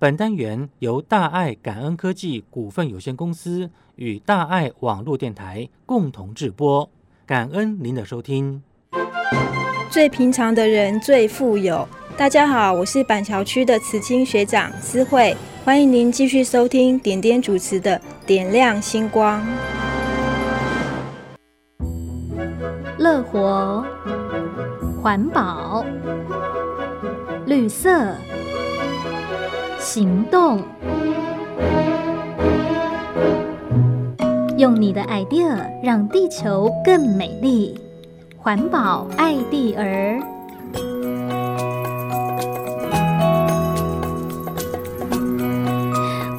本单元由大爱感恩科技股份有限公司与大爱网络电台共同制播，感恩您的收听。最平常的人最富有。大家好，我是板桥区的慈青学长思慧，欢迎您继续收听点点主持的点亮星光，乐活环保绿色行动，用你的 idea 让地球更美丽。环保爱地儿。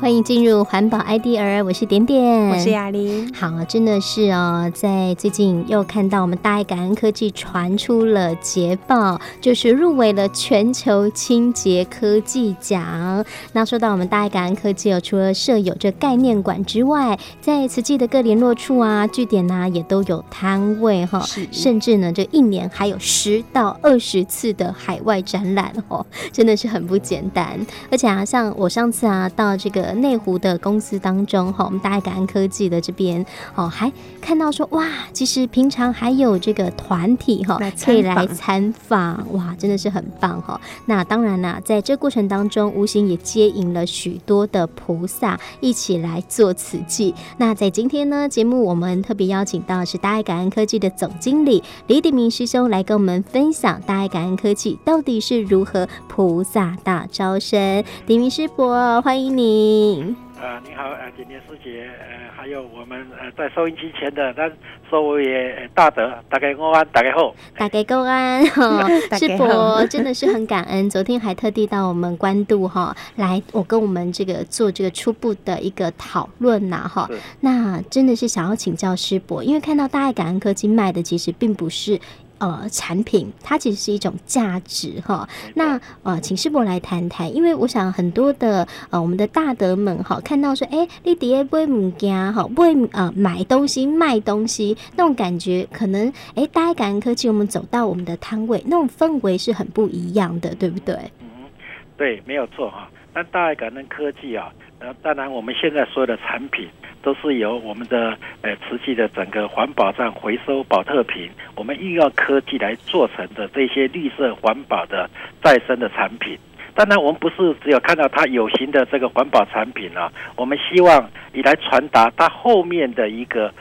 欢迎进入环保爱地儿，我是点点，我是雅玲。好，真的是哦，在最近又看到我们大爱感恩科技传出了捷报，就是入围了全球清洁科技奖。那说到我们大爱感恩科技哦，除了设有这概念馆之外，在慈济的各联络处啊、据点啊也都有摊位哈、哦，甚至呢，这一年还有10到20次的海外展览哦，真的是很不简单。而且啊，像我上次啊到这个内湖的公司当中，我们大爱感恩科技的这边还看到说，哇，其实平常还有这个团体可以来参访，哇，真的是很棒。那当然啦，在这过程当中无形也接引了许多的菩萨一起来做慈济。那在今天呢节目，我们特别邀请到是大爱感恩科技的总经理李鼎明师兄来跟我们分享大爱感恩科技到底是如何菩萨大招生。鼎明师伯，欢迎你。你好，点点师姐，还有我们在收音机前的，但说我也大德，大家午安，大家好，大家午安，师伯真的是很感恩，昨天还特地到我们关渡哈来，我跟我们这个做这个初步的一个讨论呐哈，那真的是想要请教师伯，因为看到大爱感恩科技卖的其实并不是产品，它其实是一种价值哈。那请师伯来谈谈，因为我想很多的我们的大德们哈，看到说，哎，你在买物件哈，买东西卖东西那种感觉，可能哎，大爱感恩科技我们走到我们的摊位，那种氛围是很不一样的，对不对？嗯，对，没有错哈。那大爱感恩科技啊，当然我们现在所有的产品都是由我们的慈济的整个环保站回收保特瓶，我们运用科技来做成的这些绿色环保的再生的产品。当然我们不是只有看到它有形的这个环保产品啊，我们希望以来传达它后面的一个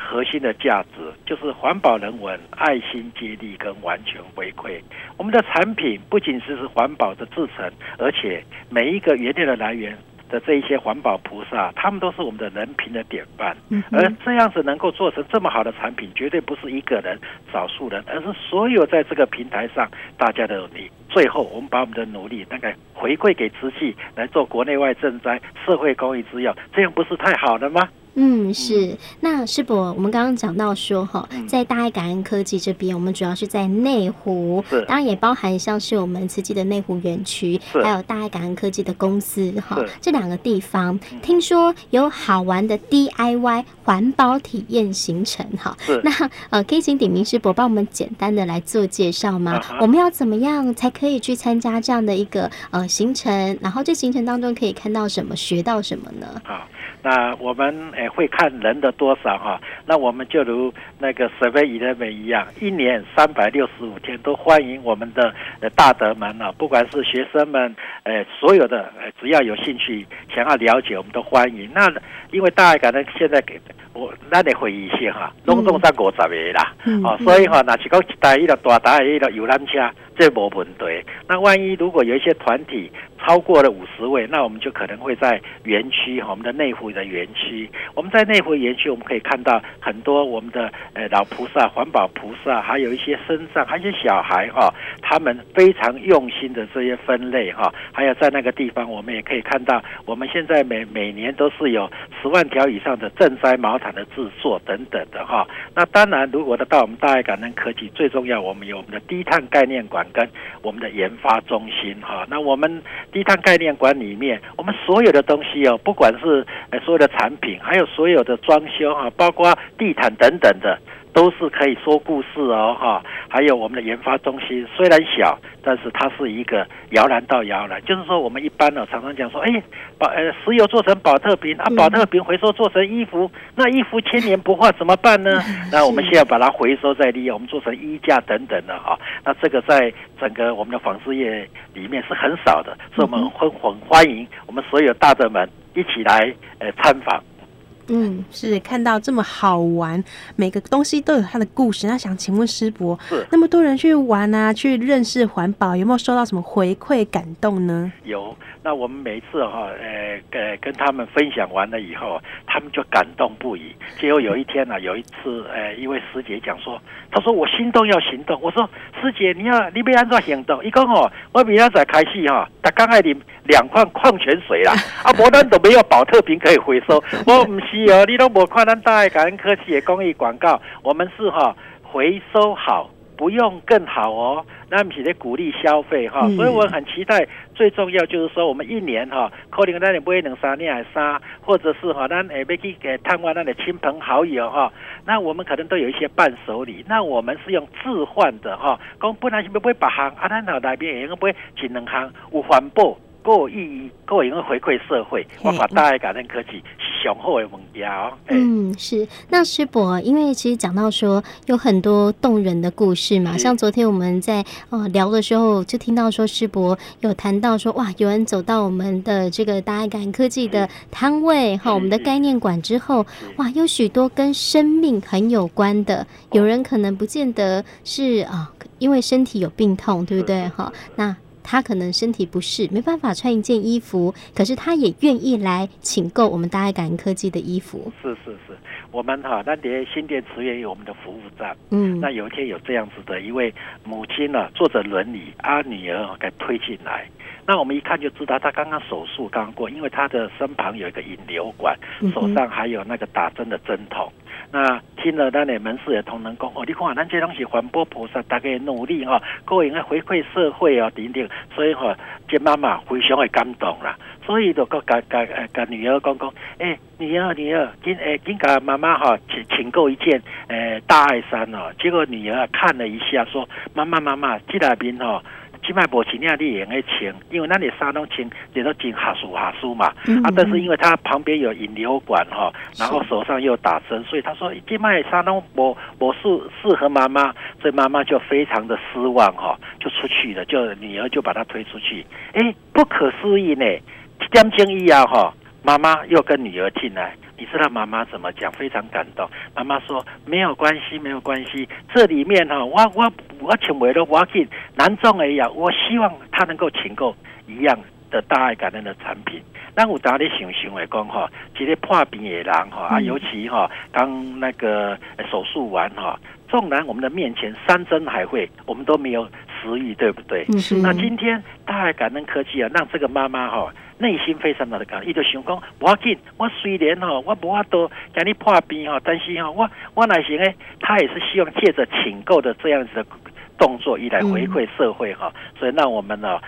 核心的价值，就是环保人文、爱心接力跟完全回馈。我们的产品不仅是环保的制成，而且每一个原料的来源的这一些环保菩萨，他们都是我们的人品的典范，而这样子能够做成这么好的产品，绝对不是一个人、少数人，而是所有在这个平台上大家的努力。最后，我们把我们的努力大概回馈给慈济，来做国内外赈灾、社会公益之药，这样不是太好了吗？嗯，是。那师伯，我们刚刚讲到说哈，在大爱感恩科技这边，我们主要是在内湖，当然也包含像是我们慈济的内湖园区，还有大爱感恩科技的公司哈，这两个地方，听说有好玩的 DIY 环保体验行程哈。那可以请鼎明师伯帮我们简单的来做介绍吗？我们要怎么样才可以去参加这样的一个行程？然后这行程当中可以看到什么，学到什么呢？好，那我们会看人的多少哈、啊，那我们就如那个舍非以人们一样，一年365天都欢迎我们的大德们啊，不管是学生们，所有的只要有兴趣想要了解，我们都欢迎。那因为大爱感恩现在给我咱的回忆线哈，拢总在50个啦，哦，所以哈、啊，那是讲一台伊个大台伊个游览车，这无问题。那万一如果有一些团体超过了50位，那我们就可能会在园区，我们的内湖的园区，我们在内湖园区，我们可以看到很多我们的老菩萨、环保菩萨，还有一些身障，还有一些小孩哈、哦，他们非常用心的这些分类哈、哦，还有在那个地方，我们也可以看到，我们现在每年都是有10万条以上的赈灾毛毯的制作等等的哈、哦。那当然，如果到我们大爱感恩科技，最重要我们有我们的低碳概念馆跟我们的研发中心哈、哦。那我们低碳概念馆里面，我们所有的东西哦，不管是所有的产品，还有所有的装修啊，包括地毯等等的，都是可以说故事哦，哈。还有我们的研发中心虽然小，但是它是一个摇篮到摇篮，就是说我们一般呢、哦、常常讲说，哎，石油做成保特瓶啊，保特瓶回收做成衣服，那衣服千年不化怎么办呢？那我们现在把它回收再利用，我们做成衣架等等的哈、哦。那这个在整个我们的纺织业里面是很少的，所以我们很欢迎我们所有大人们一起来参访。嗯，是看到这么好玩，每个东西都有它的故事。那想请问师伯，那么多人去玩啊，去认识环保，有没有收到什么回馈感动呢？有，那我们每次哈、哦，跟他们分享完了以后，他们就感动不已。结果有一天呢、啊，有一次，一位师姐讲说，她说我心动要行动。我说师姐，你要安怎行动？伊讲哦，我明仔载开始哈、哦，大家爱啉2罐矿泉水啦，啊，不然都没有保特瓶可以回收。我唔。你都没看到大爱感恩科技的公益广告，我们是哈、哦、回收好不用更好哦，那不是在鼓励消费哈、哦所以我很期待。最重要就是说，我们一年哈、哦，可能咱也不会能三年三，或者是哈、哦，咱也别去给探望咱的亲朋好友哈、哦。那我们可能都有一些伴手礼，那我们是用置换的哈，讲本来是不会把行啊，咱脑袋边也不会只能行有环保。够意义，够能回馈社会，我把大爱感恩科技雄厚的文家哦。嗯，是。那师伯，因为其实讲到说有很多动人的故事嘛，像昨天我们在聊的时候，就听到说师伯有谈到说，哇，有人走到我们的这个大爱感恩科技的摊位哈，我们的概念馆之后，哇，有许多跟生命很有关的，有人可能不见得是啊、因为身体有病痛，对不对哈？那他可能身体不适，没办法穿一件衣服，可是他也愿意来请购我们大爱感恩科技的衣服。是是是，我们哈、啊，那在新店慈院有我们的服务站。嗯，那有一天有这样子的一位母亲呢、啊，坐着轮椅，女儿给推进来。那我们一看就知道，他刚刚手术刚过，因为他的身旁有一个引流管，手上还有那个打针的针筒。那听了咱的门市的同仁讲，哦，你看咱这东西环保菩萨大家努力哈、哦，各应该回馈社会哦，等等。所以哈、哦，这妈妈非常的感动啦。所以就甲女儿讲，哎，女儿，今甲妈妈哈请购一件大爱衫哦。结果女儿看了一下，说妈妈，这那边哦。现在没钱你也可以穿，因为咱的衫拢穿，也都穿合适嘛。啊，但是因为他旁边有引流管哈、哦，然后手上又打针，所以他说现在衫拢不适合妈妈，所以妈妈就非常的失望哈、哦，就出去了，就女儿就把她推出去。哎，不可思议呢，1点钟以后哈，妈妈又跟女儿进来。你知道妈妈怎么讲？非常感动。妈妈说：“没有关系，这里面哈、哦，我请回了，我给南中而已。我希望他能够请购一样的大爱感恩的产品。那我当然想来讲哈，这些破病的人哈、啊，尤其哈、哦、刚那个手术完哈、哦，纵然我们的面前山珍海味，我们都没有食欲，对不对？那今天大爱感恩科技啊，让这个妈妈哈、哦。”内心非常的感动，伊就想讲，我紧，我虽然吼、哦，我无法度将你破病吼，但是吼、哦，我那行诶，他也是希望借着请购的这样子的动作，以来回馈社会哈、哦，所以让我们呢、哦，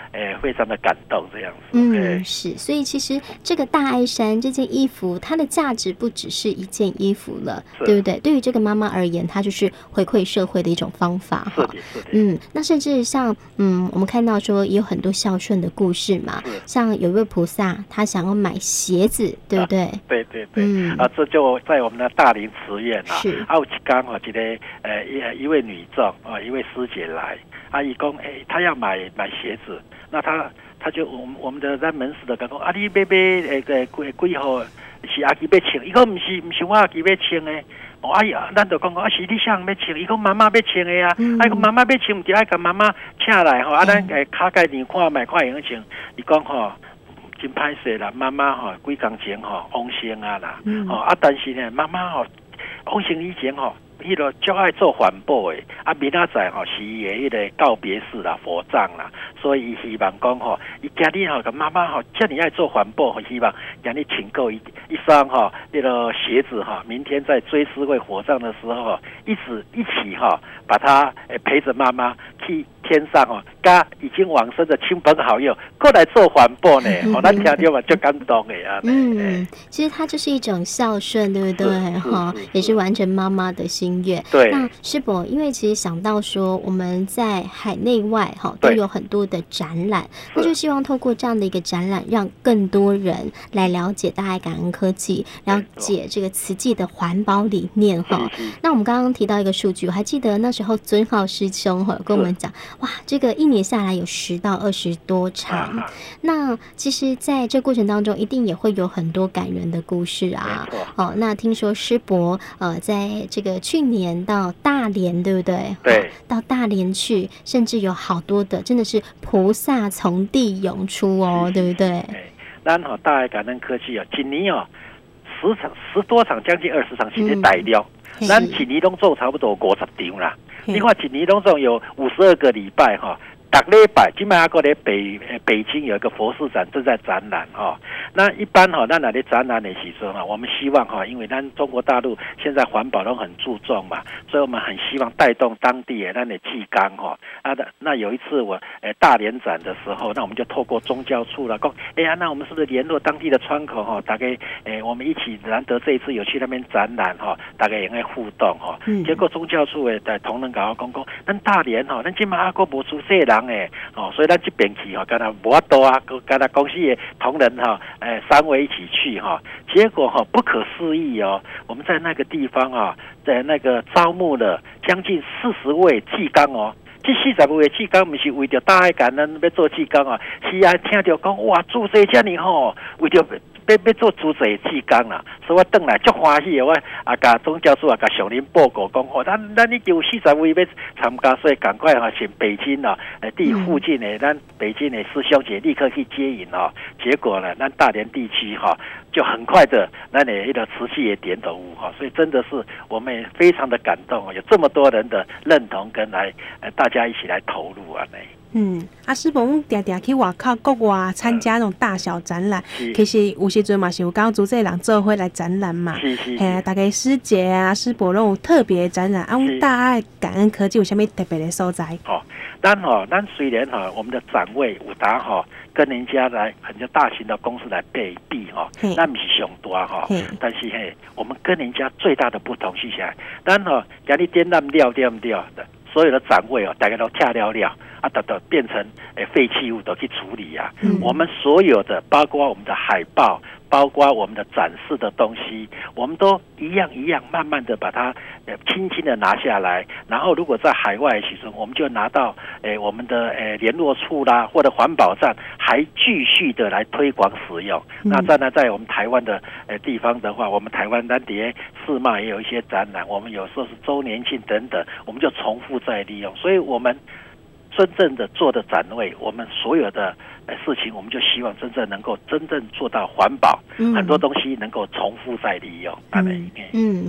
非常的感动这样子。嗯，是，所以其实这个大爱衫这件衣服，它的价值不只是一件衣服了，对不对？对于这个妈妈而言，它就是回馈社会的一种方法哈。嗯，那甚至像我们看到说也有很多孝顺的故事嘛，像有一位菩萨，他想要买鞋子，对不对？啊、对，啊，这就在我们的大林慈院啊，奥奇刚啊，今天一位女众啊，一位师姐。来，阿姨讲，他要买鞋子，那他就我们的在门市的讲，阿你买几号是阿基要穿，伊讲唔是我阿基要穿诶，哦阿姨，咱就讲是你想要穿，伊讲妈妈要穿诶啊，哎个妈妈要穿，唔对，哎个妈妈请来吼，啊咱卡介年看买看样穿，伊讲吼。真歹势啦，妈妈吼几工前吼往生啊啦，哦啊但是呢，妈妈吼往生以前吼。迄个就爱做环保诶，啊，明仔载吼是伊迄个告别式啦、佛葬啦，所以伊希望讲吼，伊家己吼个妈妈吼，叫你爱做环保，希望叫你请购一双吼那个鞋子哈，明天在追思会火葬的时候，一起哈把它陪着妈妈去天上哦，甲已经往生的亲朋好友过来做环保呢，哦，咱听到嘛就感动的啊。嗯，其实它就是一种孝顺，对不对？哈，也是完成妈妈的心愿。对。那师伯，因为其实想到说我们在海内外哈都有很多的展览，那就希望透过这样的一个展览，让更多人来了解大爱感恩科技，了解这个慈济的环保理念哈。那我们刚刚提到一个数据，我还记得那时候尊浩师兄哈跟我们讲。哇，这个一年下来有10到20多场，那其实在这过程当中一定也会有很多感人的故事啊。哦，那听说师伯在这个去年到大连，对不对？对，哦，到大连去，甚至有好多的真的是菩萨从地涌出哦，对不对？咱好大爱感恩科技啊，今年哦10多场，将近20场，其实大了。咱一年拢做差不多50场啦。你看一年拢总有52个礼拜哈，大礼拜，今麦阿个咧北京有一个佛事展正在展览哈。那一般哈，咱哪里展览的时候呢？我们希望哈，因为咱中国大陆现在环保都很注重嘛，所以我们很希望带动当地诶，咱的技工哈。啊，那有一次我大连展的时候，那我们就透过宗教处了，讲那我们是不是联络当地的窗口哈？大概我们一起难得这一次有去那边展览哈，大概也爱互动哈。结果宗教处在同仁搞讲，咱大连哈，咱今麦阿个无出这人诶，哦，所以咱这边去哈，跟他无多啊，跟他公司的同仁哈。3位一起去哈，结果哈不可思议哦！我们在那个地方啊，在那个招募了将近40位技工哦。这40位技工不是为着大爱感恩要做技工啊，是啊，听到讲哇，做这遮尼吼，为着要做主持技工啦，所以我回来足欢喜的，我啊甲总教授啊甲上林报告讲，哦，咱已经有40位要参加，所以赶快啊去北京啦，地附近的咱北京的师兄姐立刻去接引哦，结果呢，咱大连地区哈，就很快的，那你一个慈济也点头哈，所以真的是我们也非常的感动，有这么多人的认同跟来，大家一起来投入啊，师伯，我常常去外口国外参加那种大小展览，其实有时阵嘛是有跟主持人做伙来展览嘛，嘿啊，大概师姐啊、师伯那种特别展览，啊，我大爱感恩科技有啥物特别的所在？哦，咱虽然哈，我们的展位有达哈，跟人家来很多大型的公司来对比哈，那不是上大哈，但是嘿，我们跟人家最大的不同是啥？咱哈，家你点烂掉掉的。所有的展位哦，大家都拆了啊，都变成废弃物都去处理啊。我们所有的，包括我们的海报，包括我们的展示的东西，我们都一样慢慢的把它轻轻的拿下来。然后如果在海外其实我们就拿到我们的联络处啦，或者环保站，还继续的来推广使用。那再呢，在我们台湾的地方的话，我们台湾当地世贸也有一些展览，我们有时候是周年庆等等，我们就重复再利用。所以我们真正的做的展位，我们所有的事情，我们就希望真正能够真正做到环保，很多东西能够重复再利用。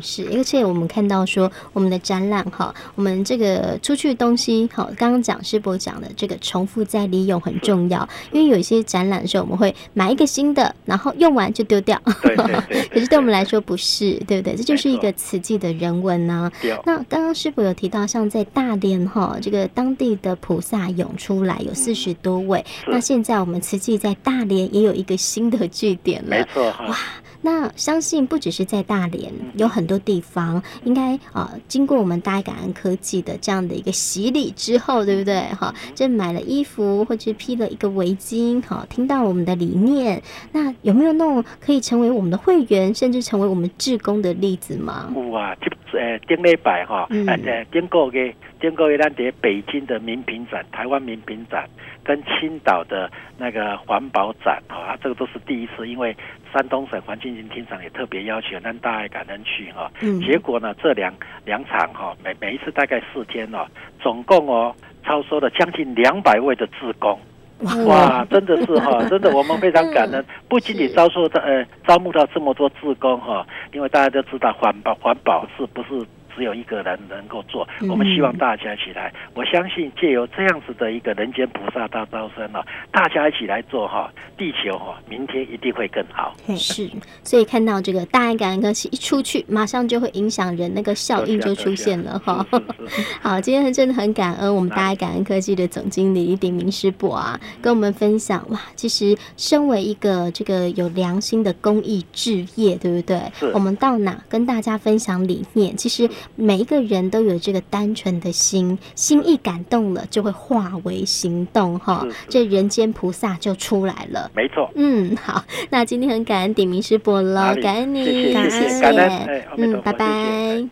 是，而且我们看到说我们的展览哈，我们这个出去的东西哈，刚刚讲师伯讲的这个重复再利用很重要，因为有一些展览的时候我们会买一个新的，然后用完就丢掉，对可是对我们来说不是，对不对？这就是一个慈济的人文啊。那刚刚师伯有提到，像在大连哈，这个当地的菩萨涌出来有40多位，那现在我们慈济在大连也有一个新的据点了，没错。哇，那相信不只是在大连，有很多地方应该经过我们大爱感恩科技的这样的一个洗礼之后，对不对？哈，这买了衣服或者披了一个围巾，哈，听到我们的理念，那有没有那种可以成为我们的会员，甚至成为我们志工的例子吗？哇，顶礼拜哈，顶个月咱在北京的民品展、台湾民品展跟青岛的那个环保展啊，这个都是第一次，因为山东省环境厅长也特别要求让大爱感恩去哈，结果呢，这两场哈，每一次大概4天哦，总共超收了将近200位的志工。哇，真的是哈，真的我们非常感恩，不仅仅招募到这么多志工哈，因为大家都知道环保是不是？只有一个人能够做，我们希望大家一起来。我相信借由这样子的一个人间菩萨大招生哦，大家一起来做哈，地球哈，明天一定会更好。是，所以看到这个大爱感恩歌一出去，马上就会影响人，那个效应就出现了哈。好，今天真的很感恩我们大爱感恩科技的总经理李鼎铭师伯啊，跟我们分享哇，其实身为一个这个有良心的公益置业，对不对？我们到哪跟大家分享理念，其实每一个人都有这个单纯的心，心意感动了就会化为行动哈，这人间菩萨就出来了。没错，嗯，好，那今天很感恩鼎铭师伯了，感恩你，感恩，感恩，拜拜。